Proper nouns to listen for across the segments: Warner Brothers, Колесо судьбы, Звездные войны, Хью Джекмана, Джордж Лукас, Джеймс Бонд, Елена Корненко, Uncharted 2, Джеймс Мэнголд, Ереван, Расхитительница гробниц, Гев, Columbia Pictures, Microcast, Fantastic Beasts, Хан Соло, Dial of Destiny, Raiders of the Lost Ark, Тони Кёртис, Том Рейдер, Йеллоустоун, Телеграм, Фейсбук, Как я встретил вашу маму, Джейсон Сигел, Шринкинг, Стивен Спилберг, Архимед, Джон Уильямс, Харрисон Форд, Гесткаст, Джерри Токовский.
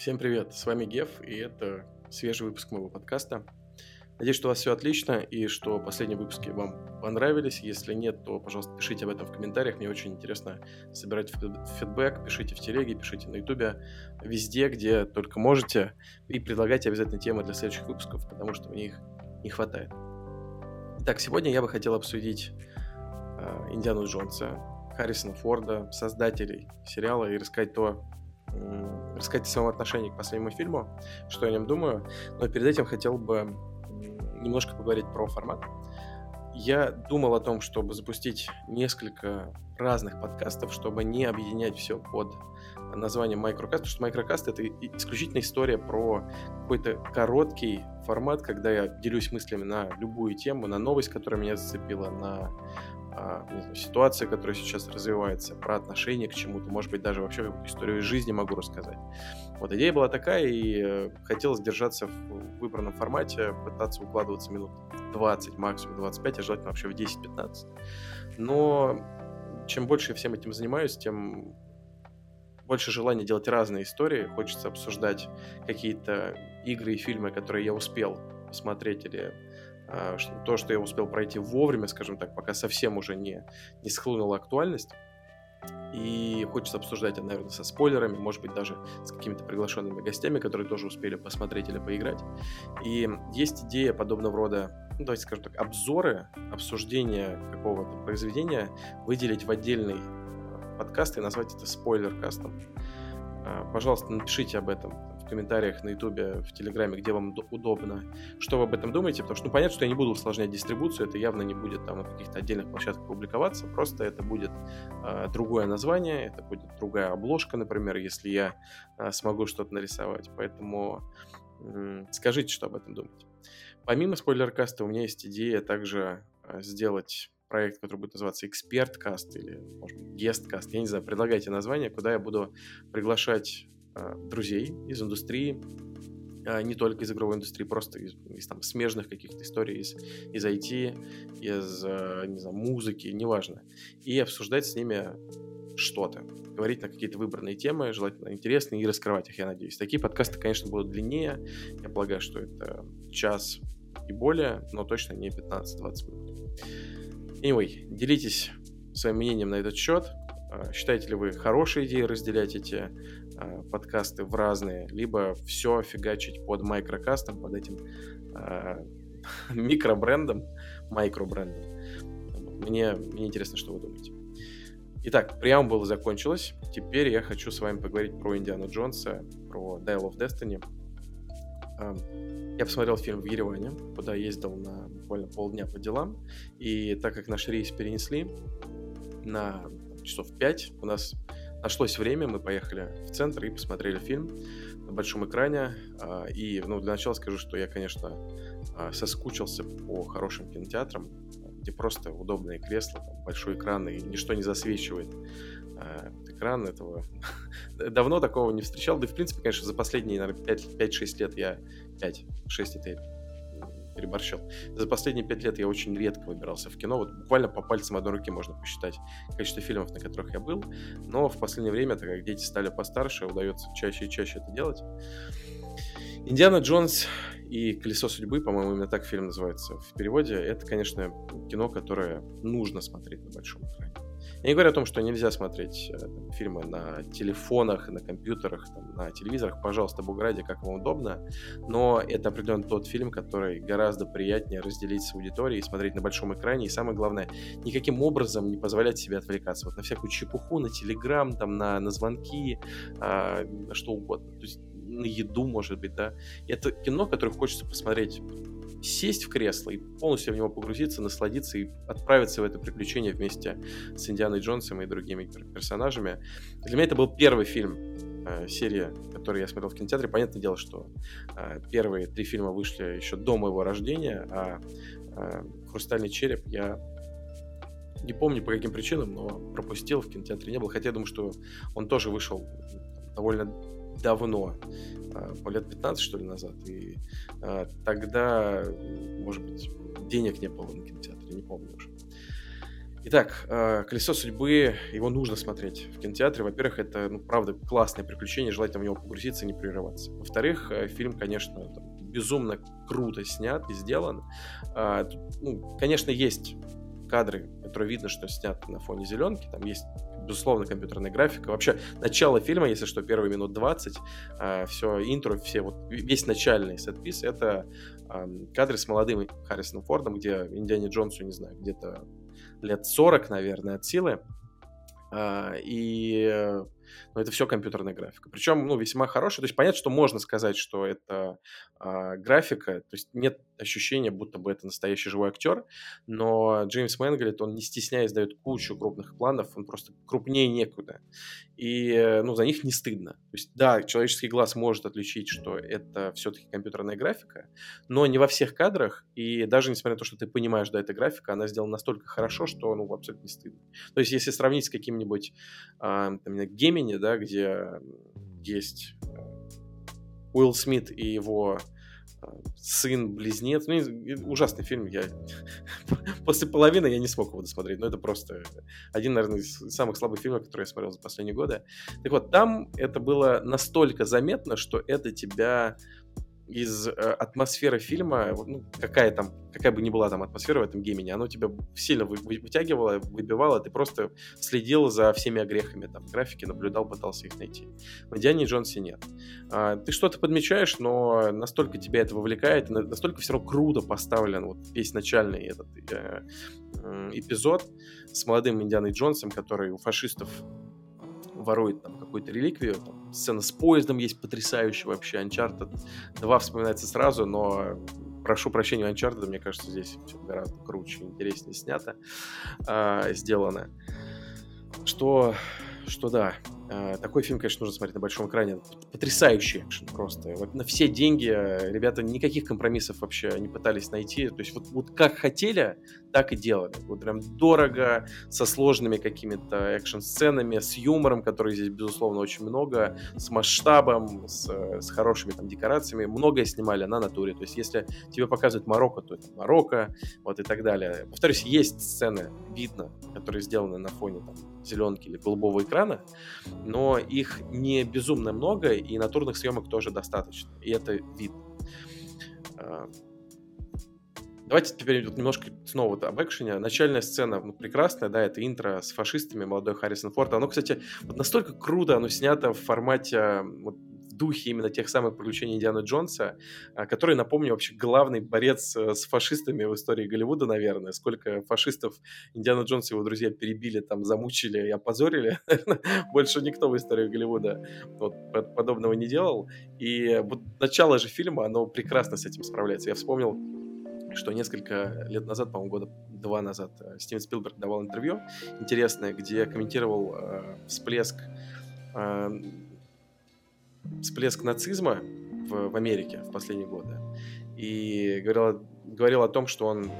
Всем привет, с вами Гев, и это свежий выпуск моего подкаста. Надеюсь, что у вас все отлично, и что последние выпуски вам понравились. Если нет, то, пожалуйста, пишите об этом в комментариях. Мне очень интересно собирать фидбэк. Пишите в телеге, пишите на ютубе, везде, где только можете. И предлагайте обязательно темы для следующих выпусков, потому что мне их не хватает. Итак, сегодня я бы хотел обсудить Индиану Джонса, Харрисона Форда, создателей сериала, и рассказать рассказать о своем отношении к последнему фильму, что я о нем думаю, но перед этим хотел бы немножко поговорить про формат. Я думал о том, чтобы запустить несколько разных подкастов, чтобы не объединять все под названием Microcast, потому что Microcast — это исключительно история про какой-то короткий формат, когда я делюсь мыслями на любую тему, на новость, которая меня зацепила, на ситуация, которая сейчас развивается, про отношение к чему-то, может быть, даже вообще какую-то историю из жизни могу рассказать. Вот идея была такая, и хотелось держаться в выбранном формате, пытаться укладываться минут 20, максимум 25, а желательно вообще в 10-15. Но чем больше я всем этим занимаюсь, тем больше желания делать разные истории. Хочется обсуждать какие-то игры и фильмы, которые я успел посмотреть, или то, что я успел пройти вовремя, скажем так, пока совсем уже не схлынула актуальность. И хочется обсуждать это, наверное, со спойлерами, может быть, даже с какими-то приглашенными гостями, которые тоже успели посмотреть или поиграть. И есть идея подобного рода, давайте скажем так, обзоры, обсуждения какого-то произведения выделить в отдельный подкаст и назвать это спойлеркастом. Пожалуйста, напишите об этом в комментариях на ютубе, в телеграме, где вам удобно, что вы об этом думаете, потому что, понятно, что я не буду усложнять дистрибуцию, это явно не будет там на каких-то отдельных площадках публиковаться, просто это будет другое название, это будет другая обложка, например, если я смогу что-то нарисовать, поэтому скажите, что об этом думаете. Помимо спойлеркаста у меня есть идея также сделать проект, который будет называться «Эксперт-каст» или, может быть, «Гесткаст», я не знаю, предлагайте название, куда я буду приглашать друзей из индустрии, не только из игровой индустрии, просто из там смежных каких-то историй, из IT, из, не знаю, музыки, неважно, и обсуждать с ними что-то, говорить на какие-то выбранные темы, желательно интересные, и раскрывать их, я надеюсь. Такие подкасты, конечно, будут длиннее, я полагаю, что это час и более, но точно не 15-20 минут. Anyway, делитесь своим мнением на этот счет. Считаете ли вы хорошие идеи разделять эти подкасты в разные, либо все фигачить под микрокастом, под этим микробрендом. Мне интересно, что вы думаете. Итак, преамбула закончилась. Теперь я хочу с вами поговорить про Индиану Джонса, про Dial of Destiny. Я посмотрел фильм в Ереване, куда ездил на буквально полдня по делам, и так как наш рейс перенесли на часов 5, у нас нашлось время, мы поехали в центр и посмотрели фильм на большом экране, и, для начала скажу, что я, конечно, соскучился по хорошим кинотеатрам, где просто удобные кресла, там большой экран, и ничто не засвечивает экран этого. Давно такого не встречал, да и, в принципе, конечно, за последние, наверное, 5-6 лет я... 5-6 лет я переборщил. За последние 5 лет я очень редко выбирался в кино, вот буквально по пальцам одной руки можно посчитать количество фильмов, на которых я был, но в последнее время, так как дети стали постарше, удается чаще и чаще это делать. «Индиана Джонс» и «Колесо судьбы», по-моему, именно так фильм называется в переводе, это, конечно, кино, которое нужно смотреть на большом экране. Я не говорю о том, что нельзя смотреть фильмы на телефонах, на компьютерах, там, на телевизорах, пожалуйста, бога ради, как вам удобно, но это определенно тот фильм, который гораздо приятнее разделить с аудиторией, смотреть на большом экране, и самое главное, никаким образом не позволять себе отвлекаться вот на всякую чепуху, на телеграм, там, на звонки, на что угодно, то есть на еду, может быть, да. Это кино, которое хочется посмотреть, сесть в кресло и полностью в него погрузиться, насладиться и отправиться в это приключение вместе с Индианой Джонсом и другими персонажами. Для меня это был первый фильм серии, который я смотрел в кинотеатре. Понятное дело, что первые 3 фильма вышли еще до моего рождения, а «Хрустальный череп» я не помню по каким причинам, но пропустил, в кинотеатре не был. Хотя я думаю, что он тоже вышел довольно давно, лет 15, что ли, назад, и тогда, может быть, денег не было на кинотеатре, не помню уже. Итак, «Колесо судьбы», его нужно смотреть в кинотеатре. Во-первых, это, правда, классное приключение, желательно в него погрузиться и не прерываться. Во-вторых, фильм, конечно, безумно круто снят и сделан. Конечно, есть кадры, которые видно, что сняты на фоне зеленки, там есть, безусловно, компьютерная графика. Вообще, начало фильма, если что, первые минут 20, все интро, весь начальный сетпис — это кадры с молодым Харрисоном Фордом, где Индиане Джонсу, не знаю, где-то лет 40, наверное, от силы. Это все компьютерная графика. Причем, весьма хорошая. То есть, понятно, что можно сказать, что это графика. То есть, нет ощущения, будто бы это настоящий живой актер. Но Джеймс Мэнголд, он не стесняясь дает кучу крупных планов. Он просто крупнее некуда. И, за них не стыдно. То есть, да, человеческий глаз может отличить, что это все-таки компьютерная графика, но не во всех кадрах. И даже несмотря на то, что ты понимаешь, да, эта графика, она сделана настолько хорошо, что, абсолютно не стыдно. То есть, если сравнить с каким-нибудь геймером, да, где есть Уилл Смит и его сын-близнец. Ужасный фильм. После половины я не смог его досмотреть. Но это просто один, наверное, из самых слабых фильмов, которые я смотрел за последние годы. Так вот, там это было настолько заметно, что это тебя из атмосферы фильма, какая бы ни была там атмосфера в этом геймине, оно тебя сильно вытягивало, выбивало, ты просто следил за всеми огрехами, там, графики наблюдал, пытался их найти. В «Индиане Джонсе» нет. Ты что-то подмечаешь, но настолько тебя это вовлекает, настолько все равно круто поставлен весь начальный этот эпизод с молодым Индианой Джонсом, который у фашистов ворует там какую-то реликвию. Там сцена с поездом есть потрясающая вообще. Uncharted 2 вспоминается сразу, но прошу прощения, Uncharted, мне кажется, здесь все гораздо круче, интереснее снято, сделано. Что да, такой фильм, конечно, нужно смотреть на большом экране. Потрясающий экшен просто. На все деньги ребята никаких компромиссов вообще не пытались найти. То есть вот как хотели, так и делали. Вот прям дорого, со сложными какими-то экшен-сценами, с юмором, который здесь, безусловно, очень много, с масштабом, с хорошими там декорациями. Многое снимали на натуре. То есть если тебе показывают Марокко, то это Марокко, и так далее. Повторюсь, есть сцены, видно, которые сделаны на фоне там зеленки или голубого экрана, но их не безумно много, и натурных съемок тоже достаточно, и это видно. Давайте теперь немножко снова об экшене. Начальная сцена прекрасная, да, это интро с фашистами, молодой Харрисон Форд. Оно, кстати, настолько круто, оно снято в формате, в духе именно тех самых приключений Индианы Джонса, который, напомню, вообще главный борец с фашистами в истории Голливуда, наверное. Сколько фашистов Индиана Джонс и его друзья перебили, там, замучили и опозорили. Больше никто в истории Голливуда подобного не делал. И начало же фильма, оно прекрасно с этим справляется. Я вспомнил, что несколько лет назад, по-моему, года 2 назад, Стивен Спилберг давал интервью интересное, где комментировал всплеск нацизма в Америке в последние годы. И говорил о том, что он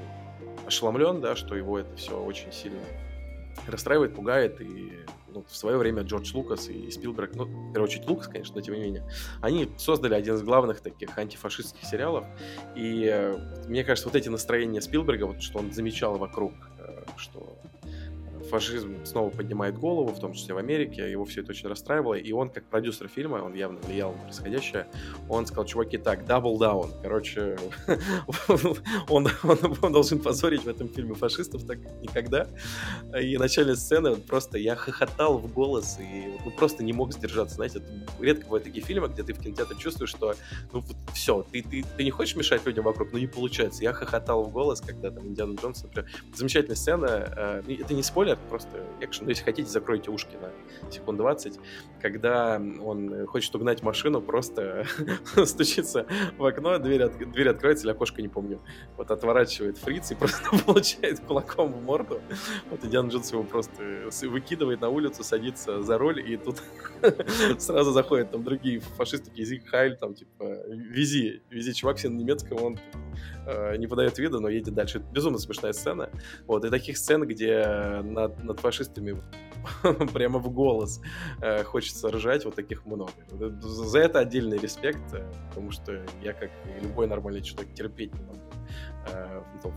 ошеломлен, да, что его это все очень сильно расстраивает, пугает. И в свое время Джордж Лукас и Спилберг, в первую очередь Лукас, конечно, но тем не менее, они создали один из главных таких антифашистских сериалов. И мне кажется, эти настроения Спилберга, что он замечал вокруг, что фашизм снова поднимает голову, в том числе в Америке, его все это очень расстраивало, и он, как продюсер фильма, он явно влиял на происходящее, он сказал: чуваки, так, double down, короче, он должен позорить в этом фильме фашистов так никогда, и начальная сцена, просто я хохотал в голос, и просто не мог сдержаться, знаете, редко бывают такие фильмы, где ты в кинотеатре чувствуешь, что, все, ты не хочешь мешать людям вокруг, но не получается, я хохотал в голос, когда там Индиана Джонс, например, замечательная сцена, это не спойлер, просто экшен. Но если хотите, закройте ушки на секунд 20. Когда он хочет угнать машину, просто стучится в окно, дверь откроется, или окошко, не помню. Отворачивает фриц и просто получает кулаком в морду. Индиана Джонс его просто выкидывает на улицу, садится за руль, и тут сразу заходят там другие фашисты, язык Хайль, там, типа, вези чувак, все на немецком, он не подает виду, но едет дальше. Это безумно смешная сцена. И таких сцен, где над фашистами прямо в голос хочется ржать, таких много. За это отдельный респект, потому что я, как любой нормальный человек, терпеть не могу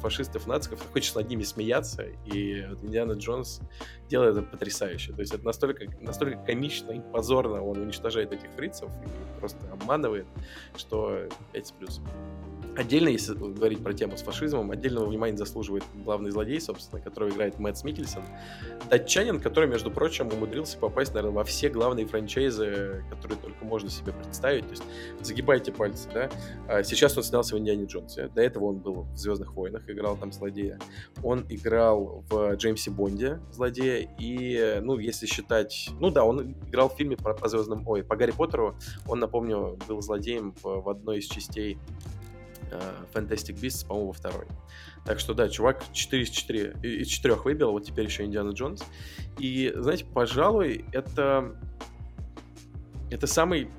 фашистов, нациков, ты хочешь над ними смеяться, и вот Индиана Джонс делает это потрясающе. То есть это настолько комично и позорно он уничтожает этих фрицев и просто обманывает, что 5 с плюсом. Отдельно, если говорить про тему с фашизмом, отдельного внимания заслуживает главный злодей, собственно, которого играет Мэтт Смиткельсон. Датчанин, который, между прочим, умудрился попасть, наверное, во все главные франчайзы, которые только можно себе представить. То есть загибайте пальцы, да? Сейчас он снялся в «Индиане Джонсе». До этого он был в «Звездных войнах», играл там злодея. Он играл в «Джеймсе Бонде» злодея. И, если считать... он играл в фильме по Гарри Поттеру. Он, напомню, был злодеем в одной из частей Fantastic Beasts, по-моему, во второй. Так что, да, чувак 4 из 4 выбил, вот теперь еще Индиана Джонс. И, знаете, пожалуй, это самый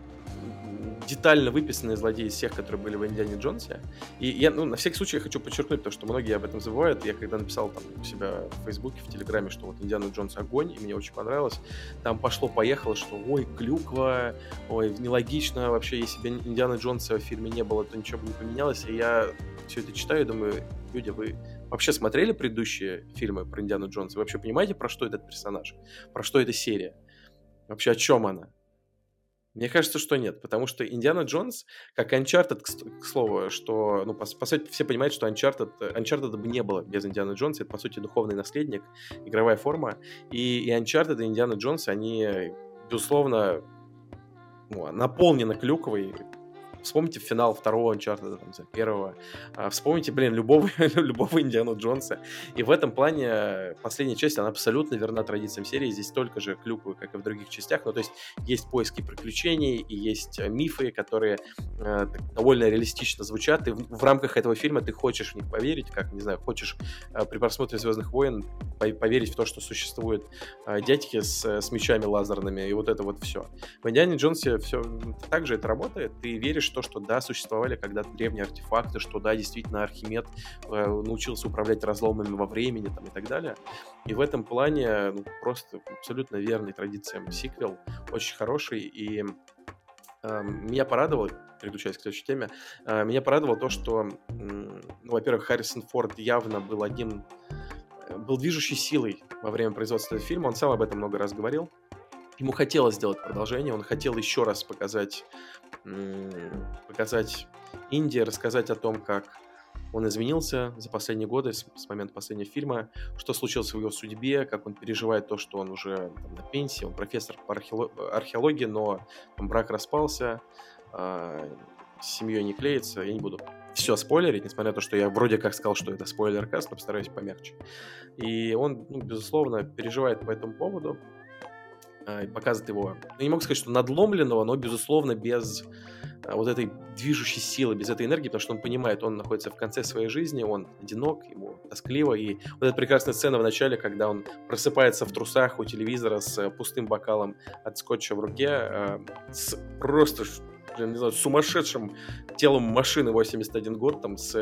детально выписанные злодеи из всех, которые были в «Индиане Джонсе». И я, на всякий случай, я хочу подчеркнуть, потому что многие об этом забывают. Я когда написал там у себя в Фейсбуке, в Телеграме, что вот «Индиана Джонс» огонь, и мне очень понравилось, там пошло-поехало, что ой, клюква, ой, нелогично вообще, если бы «Индиана Джонса» в фильме не было, то ничего бы не поменялось. И я все это читаю и думаю, люди, вы вообще смотрели предыдущие фильмы про «Индиану Джонса»? Вы вообще понимаете, про что этот персонаж? Про что эта серия? Вообще о чем она? Мне кажется, что нет, потому что Индиана Джонс, как Uncharted, к слову, что, по сути, все понимают, что Uncharted бы не было без Индианы Джонса, это, по сути, духовный наследник, игровая форма, и Uncharted, и Индиана Джонс, они, безусловно, наполнены клюквой. Вспомните финал второго Uncharted, первого. Вспомните, любого Индиану Джонса. И в этом плане последняя часть, она абсолютно верна традициям серии. Здесь столько же клюквы, как и в других частях. То есть есть поиски приключений и есть мифы, которые довольно реалистично звучат. И в рамках этого фильма ты хочешь в них поверить, хочешь при просмотре «Звездных войн» поверить в то, что существуют дядьки с мечами лазерными и вот это вот все. В «Индиане Джонсе» все так же это работает. Ты веришь то, что да, существовали когда-то древние артефакты, что да, действительно Архимед научился управлять разломами во времени там, и так далее. И в этом плане просто абсолютно верный традициям сиквел, очень хороший. И меня порадовало, переключаясь к следующей теме, меня порадовало то, что, во-первых, Харрисон Форд явно был движущей силой во время производства этого фильма, он сам об этом много раз говорил. Ему хотелось сделать продолжение, он хотел еще раз показать Индию, рассказать о том, как он изменился за последние годы, с момента последнего фильма, что случилось в его судьбе, как он переживает то, что он уже на пенсии, он профессор по археологии, но брак распался, с семьей не клеится, я не буду все спойлерить, несмотря на то, что я вроде как сказал, что это спойлер-каст, но постараюсь помягче. И он, безусловно, переживает по этому поводу, показывает его, я не могу сказать, что надломленного, но, безусловно, без вот этой движущей силы, без этой энергии, потому что он понимает, он находится в конце своей жизни, он одинок, ему тоскливо, и вот эта прекрасная сцена в начале, когда он просыпается в трусах у телевизора с пустым бокалом от скотча в руке, с просто, не знаю, сумасшедшим телом машины 81 год, там, с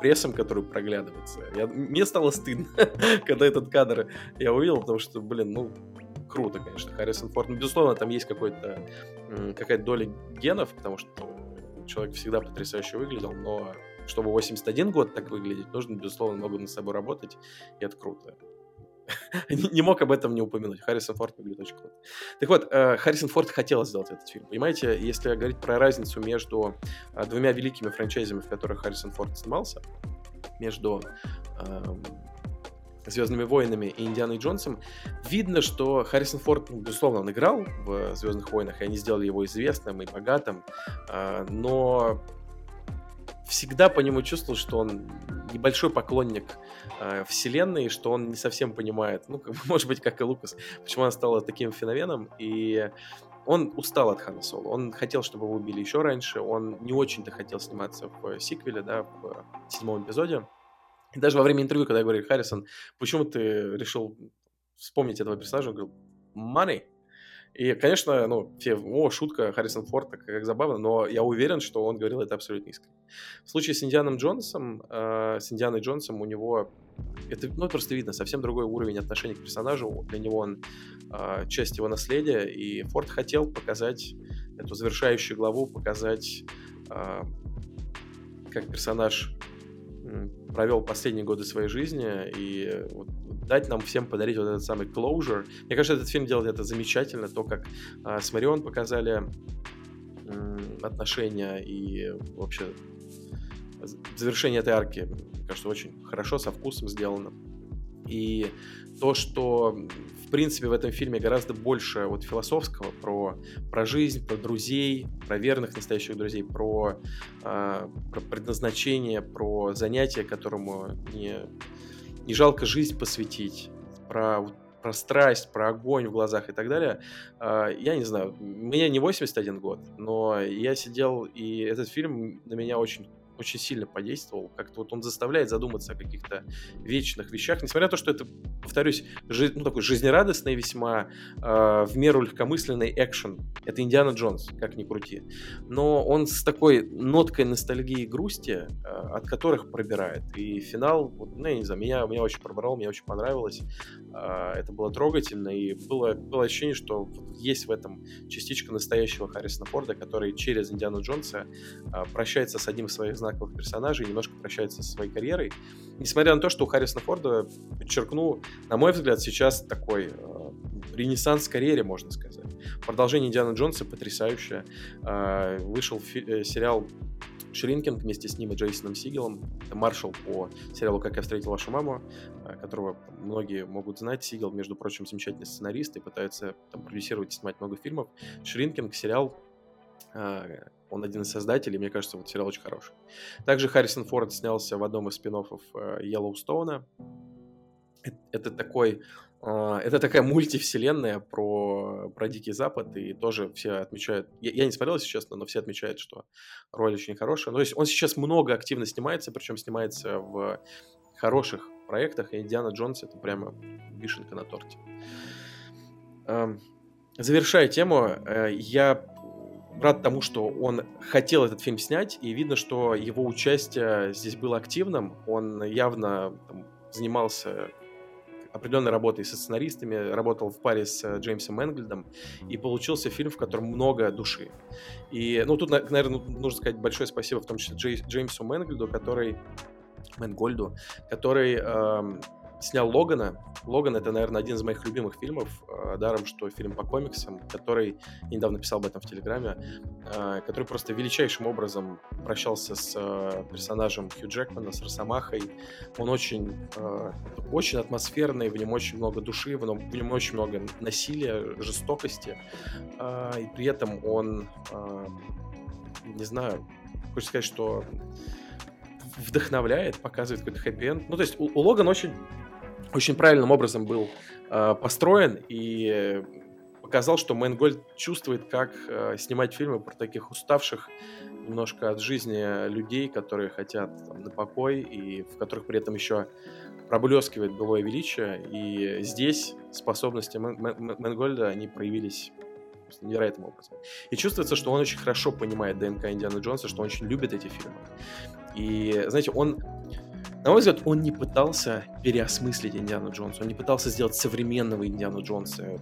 прессом, который проглядывается. Мне стало стыдно, когда этот кадр я увидел, потому что, круто, конечно, Харрисон Форд. Безусловно, там есть какая-то доля генов, потому что человек всегда потрясающе выглядел, но чтобы 81 год так выглядеть, нужно, безусловно, много над собой работать, и это круто. Не мог об этом не упомянуть. Харрисон Форд выглядит очень круто. Так вот, Харрисон Форд хотел сделать этот фильм. Понимаете, если говорить про разницу между двумя великими франчайзами, в которых Харрисон Форд снимался, между «Звездными войнами» и «Индианой Джонсом», видно, что Харрисон Форд, безусловно, он играл в «Звездных войнах», и они сделали его известным и богатым, но всегда по нему чувствовал, что он небольшой поклонник вселенной, что он не совсем понимает, может быть, как и Лукас, почему она стала таким феноменом, и он устал от Хана Соло, он хотел, чтобы его убили еще раньше, он не очень-то хотел сниматься в сиквеле, да, в 7-м эпизоде. И даже во время интервью, когда я говорил: Харрисон, почему ты решил вспомнить этого персонажа, он говорил: money. И, конечно, все, шутка, Харрисон Форд, как забавно, но я уверен, что он говорил это абсолютно искренне. В случае с Индианой Джонсом у него, это просто видно, совсем другой уровень отношений к персонажу, для него он часть его наследия, и Форд хотел показать эту завершающую главу, показать, как персонаж провел последние годы своей жизни, и вот дать нам всем подарить вот этот самый closure. Мне кажется, этот фильм делает это замечательно, то, как с Марион показали отношения и вообще завершение этой арки, мне кажется, очень хорошо, со вкусом сделано. И то, что, в принципе, в этом фильме гораздо больше вот философского про жизнь, про друзей, про верных настоящих друзей, про предназначение, про занятие, которому не жалко жизнь посвятить, про страсть, про огонь в глазах и так далее. Я не знаю, мне не 81 год, но я сидел, и этот фильм на меня очень сильно подействовал. Как-то вот он заставляет задуматься о каких-то вечных вещах. Несмотря на то, что это, повторюсь, такой жизнерадостный, весьма в меру легкомысленный экшен. Это Индиана Джонс, как ни крути. Но он с такой ноткой ностальгии и грусти, от которых пробирает. И финал, вот, ну, я не знаю, меня очень пробрал, мне очень понравилось. Это было трогательно, и было ощущение, что вот есть в этом частичка настоящего Харрисона Форда, который через Индиану Джонса прощается с одним из своих знаковых персонажей, немножко прощается со своей карьерой. Несмотря на то, что у Харрисона Форда, подчеркну, на мой взгляд, сейчас такой ренессанс карьере, можно сказать. Продолжение Индианы Джонса потрясающее. Вышел сериал «Шринкинг» вместе с ним и Джейсоном Сигелом. Это маршал по сериалу «Как я встретил вашу маму», которого многие могут знать. Сигел, между прочим, замечательный сценарист и пытается там продюсировать и снимать много фильмов. «Шринкинг» — сериал, он один из создателей, мне кажется, вот сериал очень хороший. Также Харрисон Форд снялся в одном из спин-оффов «Йеллоустоуна». Это такая мультивселенная про Дикий Запад, и тоже все отмечают, я не смотрел, если честно, но все отмечают, что роль очень хорошая. То есть он сейчас много активно снимается, причем снимается в хороших проектах, и Индиана Джонс — это прямо вишенка на торте. Завершая тему, я рад тому, что он хотел этот фильм снять, и видно, что его участие здесь было активным, он явно занимался определенной работой со сценаристами, работал в паре с Джеймсом Мэнгольдом, и получился фильм, в котором много души. И, ну, тут, наверное, нужно сказать большое спасибо в том числе Джеймсу Мэнгольду, который снял «Логана». «Логан» — это, наверное, один из моих любимых фильмов, даром, что фильм по комиксам, который, я недавно писал об этом в Телеграме, который просто величайшим образом прощался с персонажем Хью Джекмана, с Росомахой. Он очень атмосферный, в нем очень много души, в нем очень много насилия, жестокости, и при этом он, не знаю, хочется сказать, что вдохновляет, показывает какой-то хэппи-энд. Ну, то есть у Логана очень правильным образом был построен и показал, что Мэнгольд чувствует, как снимать фильмы про таких уставших немножко от жизни людей, которые хотят там на покой, и в которых при этом еще проблескивает былое величие. И здесь способности Мэнгольда, они проявились невероятным образом. И чувствуется, что он очень хорошо понимает ДНК Индианы Джонса, что он очень любит эти фильмы. И, знаете, он, на мой взгляд, он не пытался переосмыслить Индиану Джонса, он не пытался сделать современного Индиану Джонса,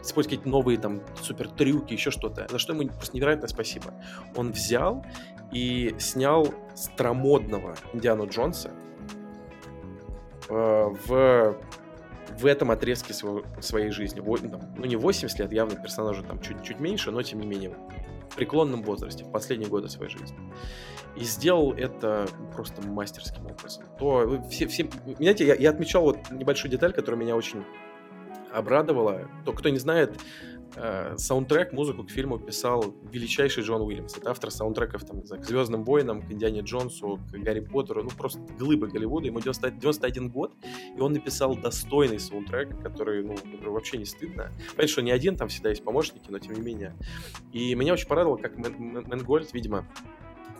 использовать какие-то новые там супертрюки, еще что-то, за что ему просто невероятное спасибо. Он взял и снял старомодного Индиану Джонса в этом отрезке своей жизни. Ну, не 80 лет, явно персонажу там чуть-чуть меньше, но, тем не менее, в преклонном возрасте, в последние годы своей жизни. И сделал это просто мастерским образом. Знаете, я отмечал вот небольшую деталь, которая меня очень обрадовала. Кто не знает, саундтрек, музыку к фильму писал величайший Джон Уильямс. Это автор саундтреков там, к «Звездным войнам», к «Индиане Джонсу», к «Гарри Поттеру». Ну, просто глыба Голливуда. Ему 91 год, и он написал достойный саундтрек, который, ну, вообще не стыдно. Понятно, что не один, там всегда есть помощники, но тем не менее. И меня очень порадовало, как Мэнгольд, видимо,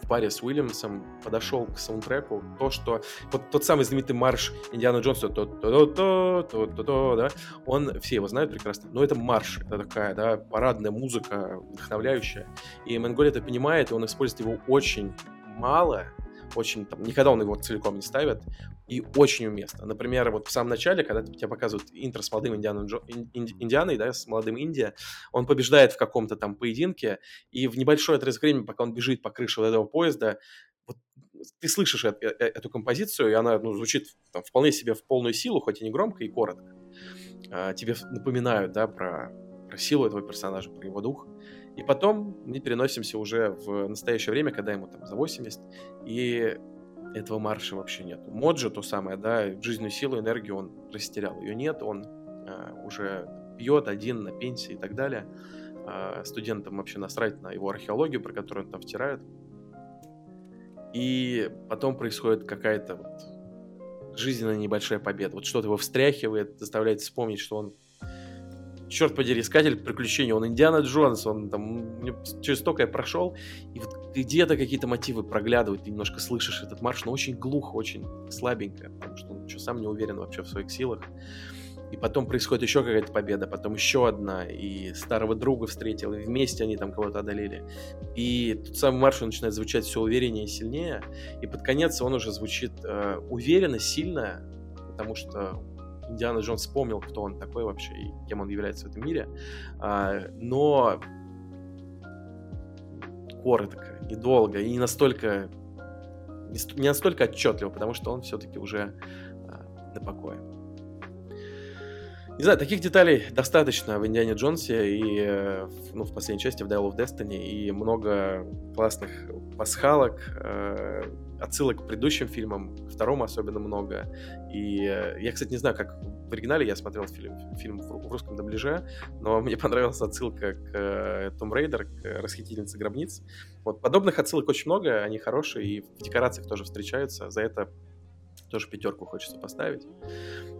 в паре с Уильямсом подошел к саундтреку, то, что вот тот самый знаменитый марш Индиана Джонса, да, он, все его знают прекрасно, но это марш, это такая, да, парадная музыка, вдохновляющая, и Мэнгольд это понимает, и он использует его очень мало, очень, там, никогда он его целиком не ставит, и очень уместно. Например, вот в самом начале, когда тебе показывают интро с молодым Индианой, да, с молодым Индия, он побеждает в каком-то там поединке, и в небольшой отрезок времени, пока он бежит по крыше вот этого поезда, вот ты слышишь эту композицию, и она, ну, звучит там вполне себе в полную силу, хоть и не громко и коротко. Тебе напоминают, да, про силу этого персонажа, про его дух. И потом мы переносимся уже в настоящее время, когда ему там за 80, и этого марша вообще нет. Моджи, то самое, да, жизненную силу, энергию он растерял. Ее нет, он уже пьет один на пенсии и так далее. Студентам вообще насрать на его археологию, про которую он там втирает. И потом происходит какая-то вот жизненная небольшая победа. Вот что-то его встряхивает, заставляет вспомнить, что он, черт подери, искатель приключений, он Индиана Джонс, он там через столько я прошел, и вот где-то какие-то мотивы проглядывают, ты немножко слышишь этот марш, но очень глухо, очень слабенько, потому что он сам не уверен вообще в своих силах. И потом происходит еще какая-то победа, потом еще одна, и старого друга встретил, и вместе они там кого-то одолели. И тот самый марш, он начинает звучать все увереннее и сильнее, и под конец он уже звучит уверенно, сильно, потому что Индиана Джонс вспомнил, кто он такой вообще и кем он является в этом мире, но коротко, недолго и не настолько отчетливо, потому что он все-таки уже на покое. Не знаю, таких деталей достаточно в «Индиане Джонсе» и, ну, в последней части, в «Dial of Destiny», и много классных пасхалок, отсылок к предыдущим фильмам, к второму особенно много. И я, кстати, не знаю, как в оригинале, я смотрел фильм в русском дубляже, но мне понравилась отсылка к «Том Рейдер», к «Расхитительнице гробниц». Вот, подобных отсылок очень много, они хорошие, и в декорациях тоже встречаются. За это тоже 5 хочется поставить.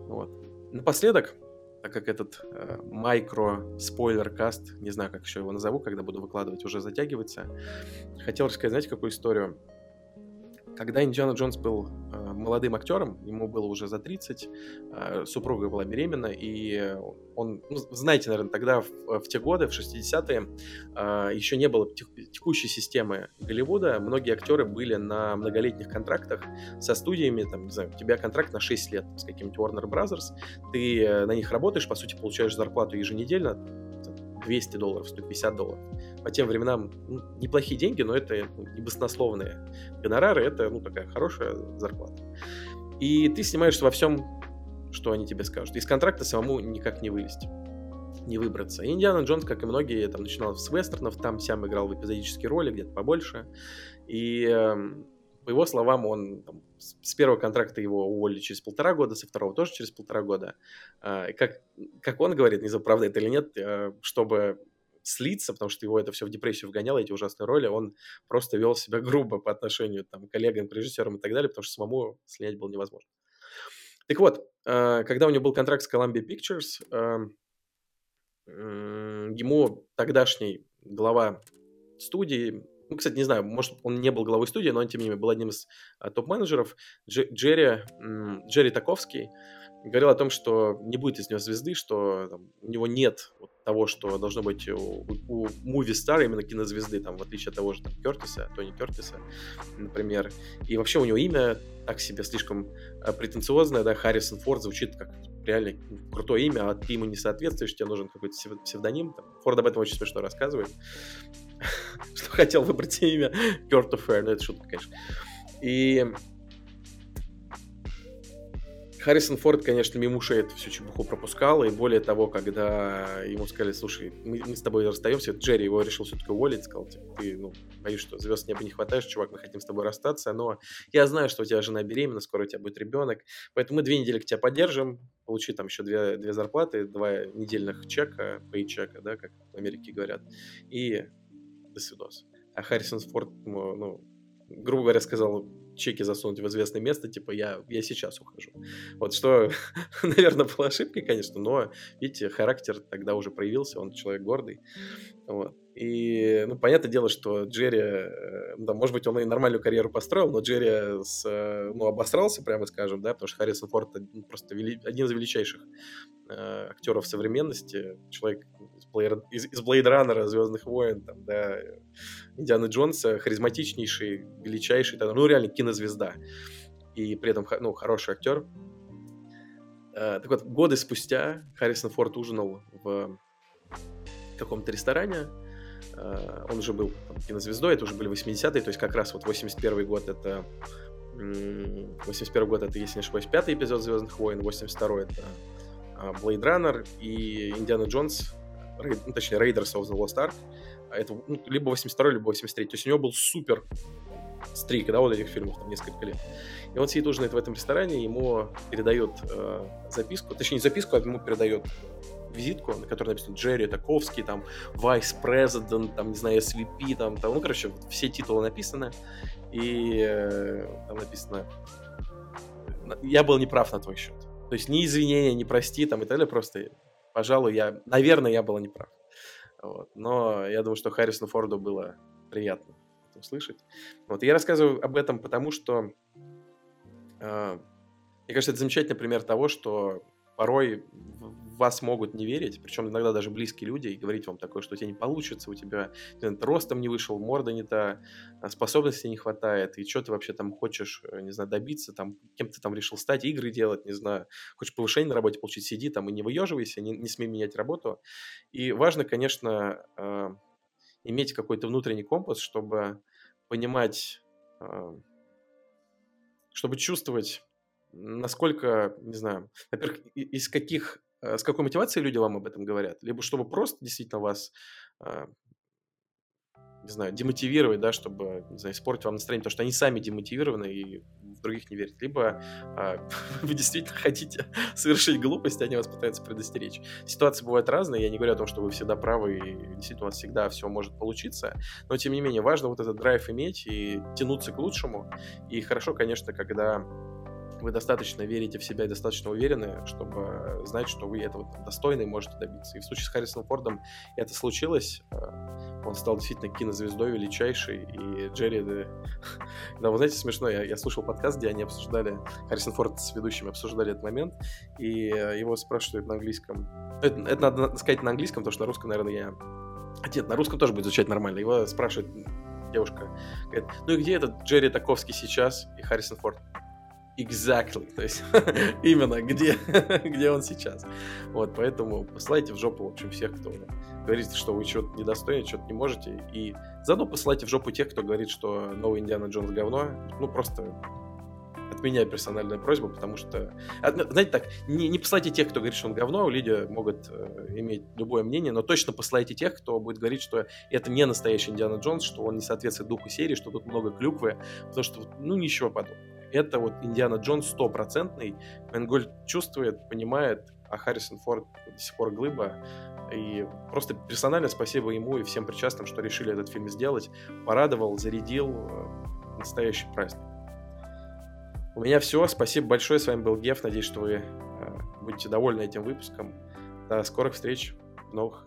Вот. Напоследок, так как этот микро-спойлер-каст, не знаю, как еще его назову, когда буду выкладывать, уже затягивается, хотел рассказать, знаете, какую историю. Когда Индиана Джонс был молодым актером, ему было уже за 30, супруга была беременна, и он, ну, знаете, наверное, тогда в те годы, в 60-е, еще не было текущей системы Голливуда, многие актеры были на многолетних контрактах со студиями, там, не знаю, у тебя контракт на 6 лет с каким-нибудь Warner Brothers, ты на них работаешь, по сути, получаешь зарплату еженедельно, $200, $150. По тем временам, ну, неплохие деньги, но это, ну, не баснословные гонорары, это, ну, такая хорошая зарплата. И ты снимаешься во всем, что они тебе скажут. Из контракта самому никак не вылезть, не выбраться. И Индиана Джонс, как и многие, там начинал с вестернов, там-сям играл в эпизодические роли, где-то побольше. И, по его словам, он там, с первого контракта его уволили через 1,5 года, со второго тоже через 1,5 года. Как он говорит, не знаю, правда это или нет, чтобы слиться, потому что его это все в депрессию вгоняло, эти ужасные роли, он просто вел себя грубо по отношению там, к коллегам, к режиссерам и так далее, потому что самому слинять было невозможно. Так вот, когда у него был контракт с Columbia Pictures, ему тогдашний глава студии, ну, кстати, не знаю, может, он не был главой студии, но он, тем не менее, был одним из топ-менеджеров, Джерри Токовский, говорил о том, что не будет из него звезды, что там, у него нет вот того, что должно быть у муви-стара, именно кинозвезды, там, в отличие от того же там, Тони Кёртиса, например. И вообще у него имя так себе слишком претенциозное, да, Харрисон Форд звучит как реально крутое имя, а ты ему не соответствуешь, тебе нужен какой-то псевдоним. Там, Форд об этом очень смешно рассказывает, что хотел выбрать имя Кёртофер, но это шутка, конечно. И Харрисон Форд, конечно, мимо ушей эту всю чепуху пропускал, и более того, когда ему сказали, слушай, мы с тобой расстаемся, Джерри его решил все-таки уволить, сказал, типа, ты, ну, боюсь, что звезд неба не хватаешь, чувак, мы хотим с тобой расстаться, но я знаю, что у тебя жена беременна, скоро у тебя будет ребенок, поэтому мы 2 недели тебя поддержим, получи там еще 2 зарплаты, 2 недельных чека, пейчека, да, как в Америке говорят, и до свидос. А Харрисон Форд, ну, грубо говоря, сказал, чеки засунуть в известное место, типа, я сейчас ухожу. Вот что, наверное, была ошибкой, конечно, но, видите, характер тогда уже проявился, он человек гордый. Вот. И, ну, понятное дело, что Джерри, да, может быть, он и нормальную карьеру построил, но Джерри, обосрался, прямо скажем, да, потому что Харрисон Форд просто один из величайших актеров современности, человек из Блейдраннера, «Звездных войн», там, да, Индианы Джонса, харизматичнейший, величайший, ну, реально кинозвезда. И при этом, ну, хороший актер. Так вот, годы спустя Харрисон Форд ужинал в каком-то ресторане Он уже был там кинозвездой, это уже были 80-е, то есть как раз вот 81-й год это... 81 год это, если не ошибаюсь, 5-й эпизод «Звездных войн», 82-й это «Блейдраннер» и «Индиана Джонс», ну, точнее, «Raiders of the Lost Ark». Это, ну, либо 82-й, либо 83-й. То есть у него был супер стрик, да, вот этих фильмов там несколько лет. И он сидит, ужинает в этом ресторане, ему передает записку, точнее, не записку, а ему передает визитку, на которой написано Джерри Токовский, там, Vice-President, там, не знаю, SVP, там, ну, короче, все титулы написаны, и там написано «Я был неправ на твой счет». То есть ни извинения, ни прости, там, и так далее, просто, пожалуй, наверное, я был неправ. Вот. Но я думаю, что Харрисону Форду было приятно это услышать. Вот, и я рассказываю об этом потому, что мне кажется, это замечательный пример того, что порой вас могут не верить, причем иногда даже близкие люди, и говорить вам такое, что у тебя не получится, у тебя ростом не вышел, морда не та, способностей не хватает, и что ты вообще там хочешь, не знаю, добиться, там, кем ты там решил стать, игры делать, не знаю, хочешь повышение на работе получить, сиди там и не выеживайся, не смей менять работу. И важно, конечно, иметь какой-то внутренний компас, чтобы понимать, чтобы чувствовать, насколько, не знаю, во-первых, с какой мотивацией люди вам об этом говорят, либо чтобы просто действительно вас, не знаю, демотивировать, да, чтобы, не знаю, испортить вам настроение, потому что они сами демотивированы и в других не верят, либо вы действительно хотите совершить глупость, они вас пытаются предостеречь. Ситуации бывают разные, я не говорю о том, что вы всегда правы и действительно у вас всегда все может получиться, но тем не менее важно вот этот драйв иметь и тянуться к лучшему, и хорошо, конечно, когда вы достаточно верите в себя и достаточно уверены, чтобы знать, что вы этого достойны и можете добиться. И в случае с Харрисоном Фордом это случилось. Он стал действительно кинозвездой величайшей. И Джерри... Да, вы знаете, смешно, я слушал подкаст, где они обсуждали... Харрисон Форд с ведущими обсуждали этот момент. И его спрашивают на английском. Это надо сказать на английском, потому что на русском, наверное, я... Нет, на русском тоже будет звучать нормально. Его спрашивает девушка. Говорит, ну и где этот Джерри Токовский сейчас и Харрисон Форд? Exactly, то есть именно где он сейчас. Вот, поэтому посылайте в жопу, в общем, всех, кто говорит, что вы чего-то недостойны, чего-то не можете, и заодно посылайте в жопу тех, кто говорит, что новый Индиана Джонс говно. Ну, просто от меня персональная просьба, потому что, знаете так, не посылайте тех, кто говорит, что он говно, люди могут иметь любое мнение, но точно посылайте тех, кто будет говорить, что это не настоящий Индиана Джонс, что он не соответствует духу серии, что тут много клюквы, потому что, ну, ничего подобного. Это вот Индиана Джонс стопроцентный. Мэнголд чувствует, понимает, а Харрисон Форд до сих пор глыба. И просто персонально спасибо ему и всем причастным, что решили этот фильм сделать. Порадовал, зарядил. Настоящий праздник. У меня все. Спасибо большое. С вами был Гев. Надеюсь, что вы будете довольны этим выпуском. До скорых встреч. Новых.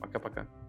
Пока-пока.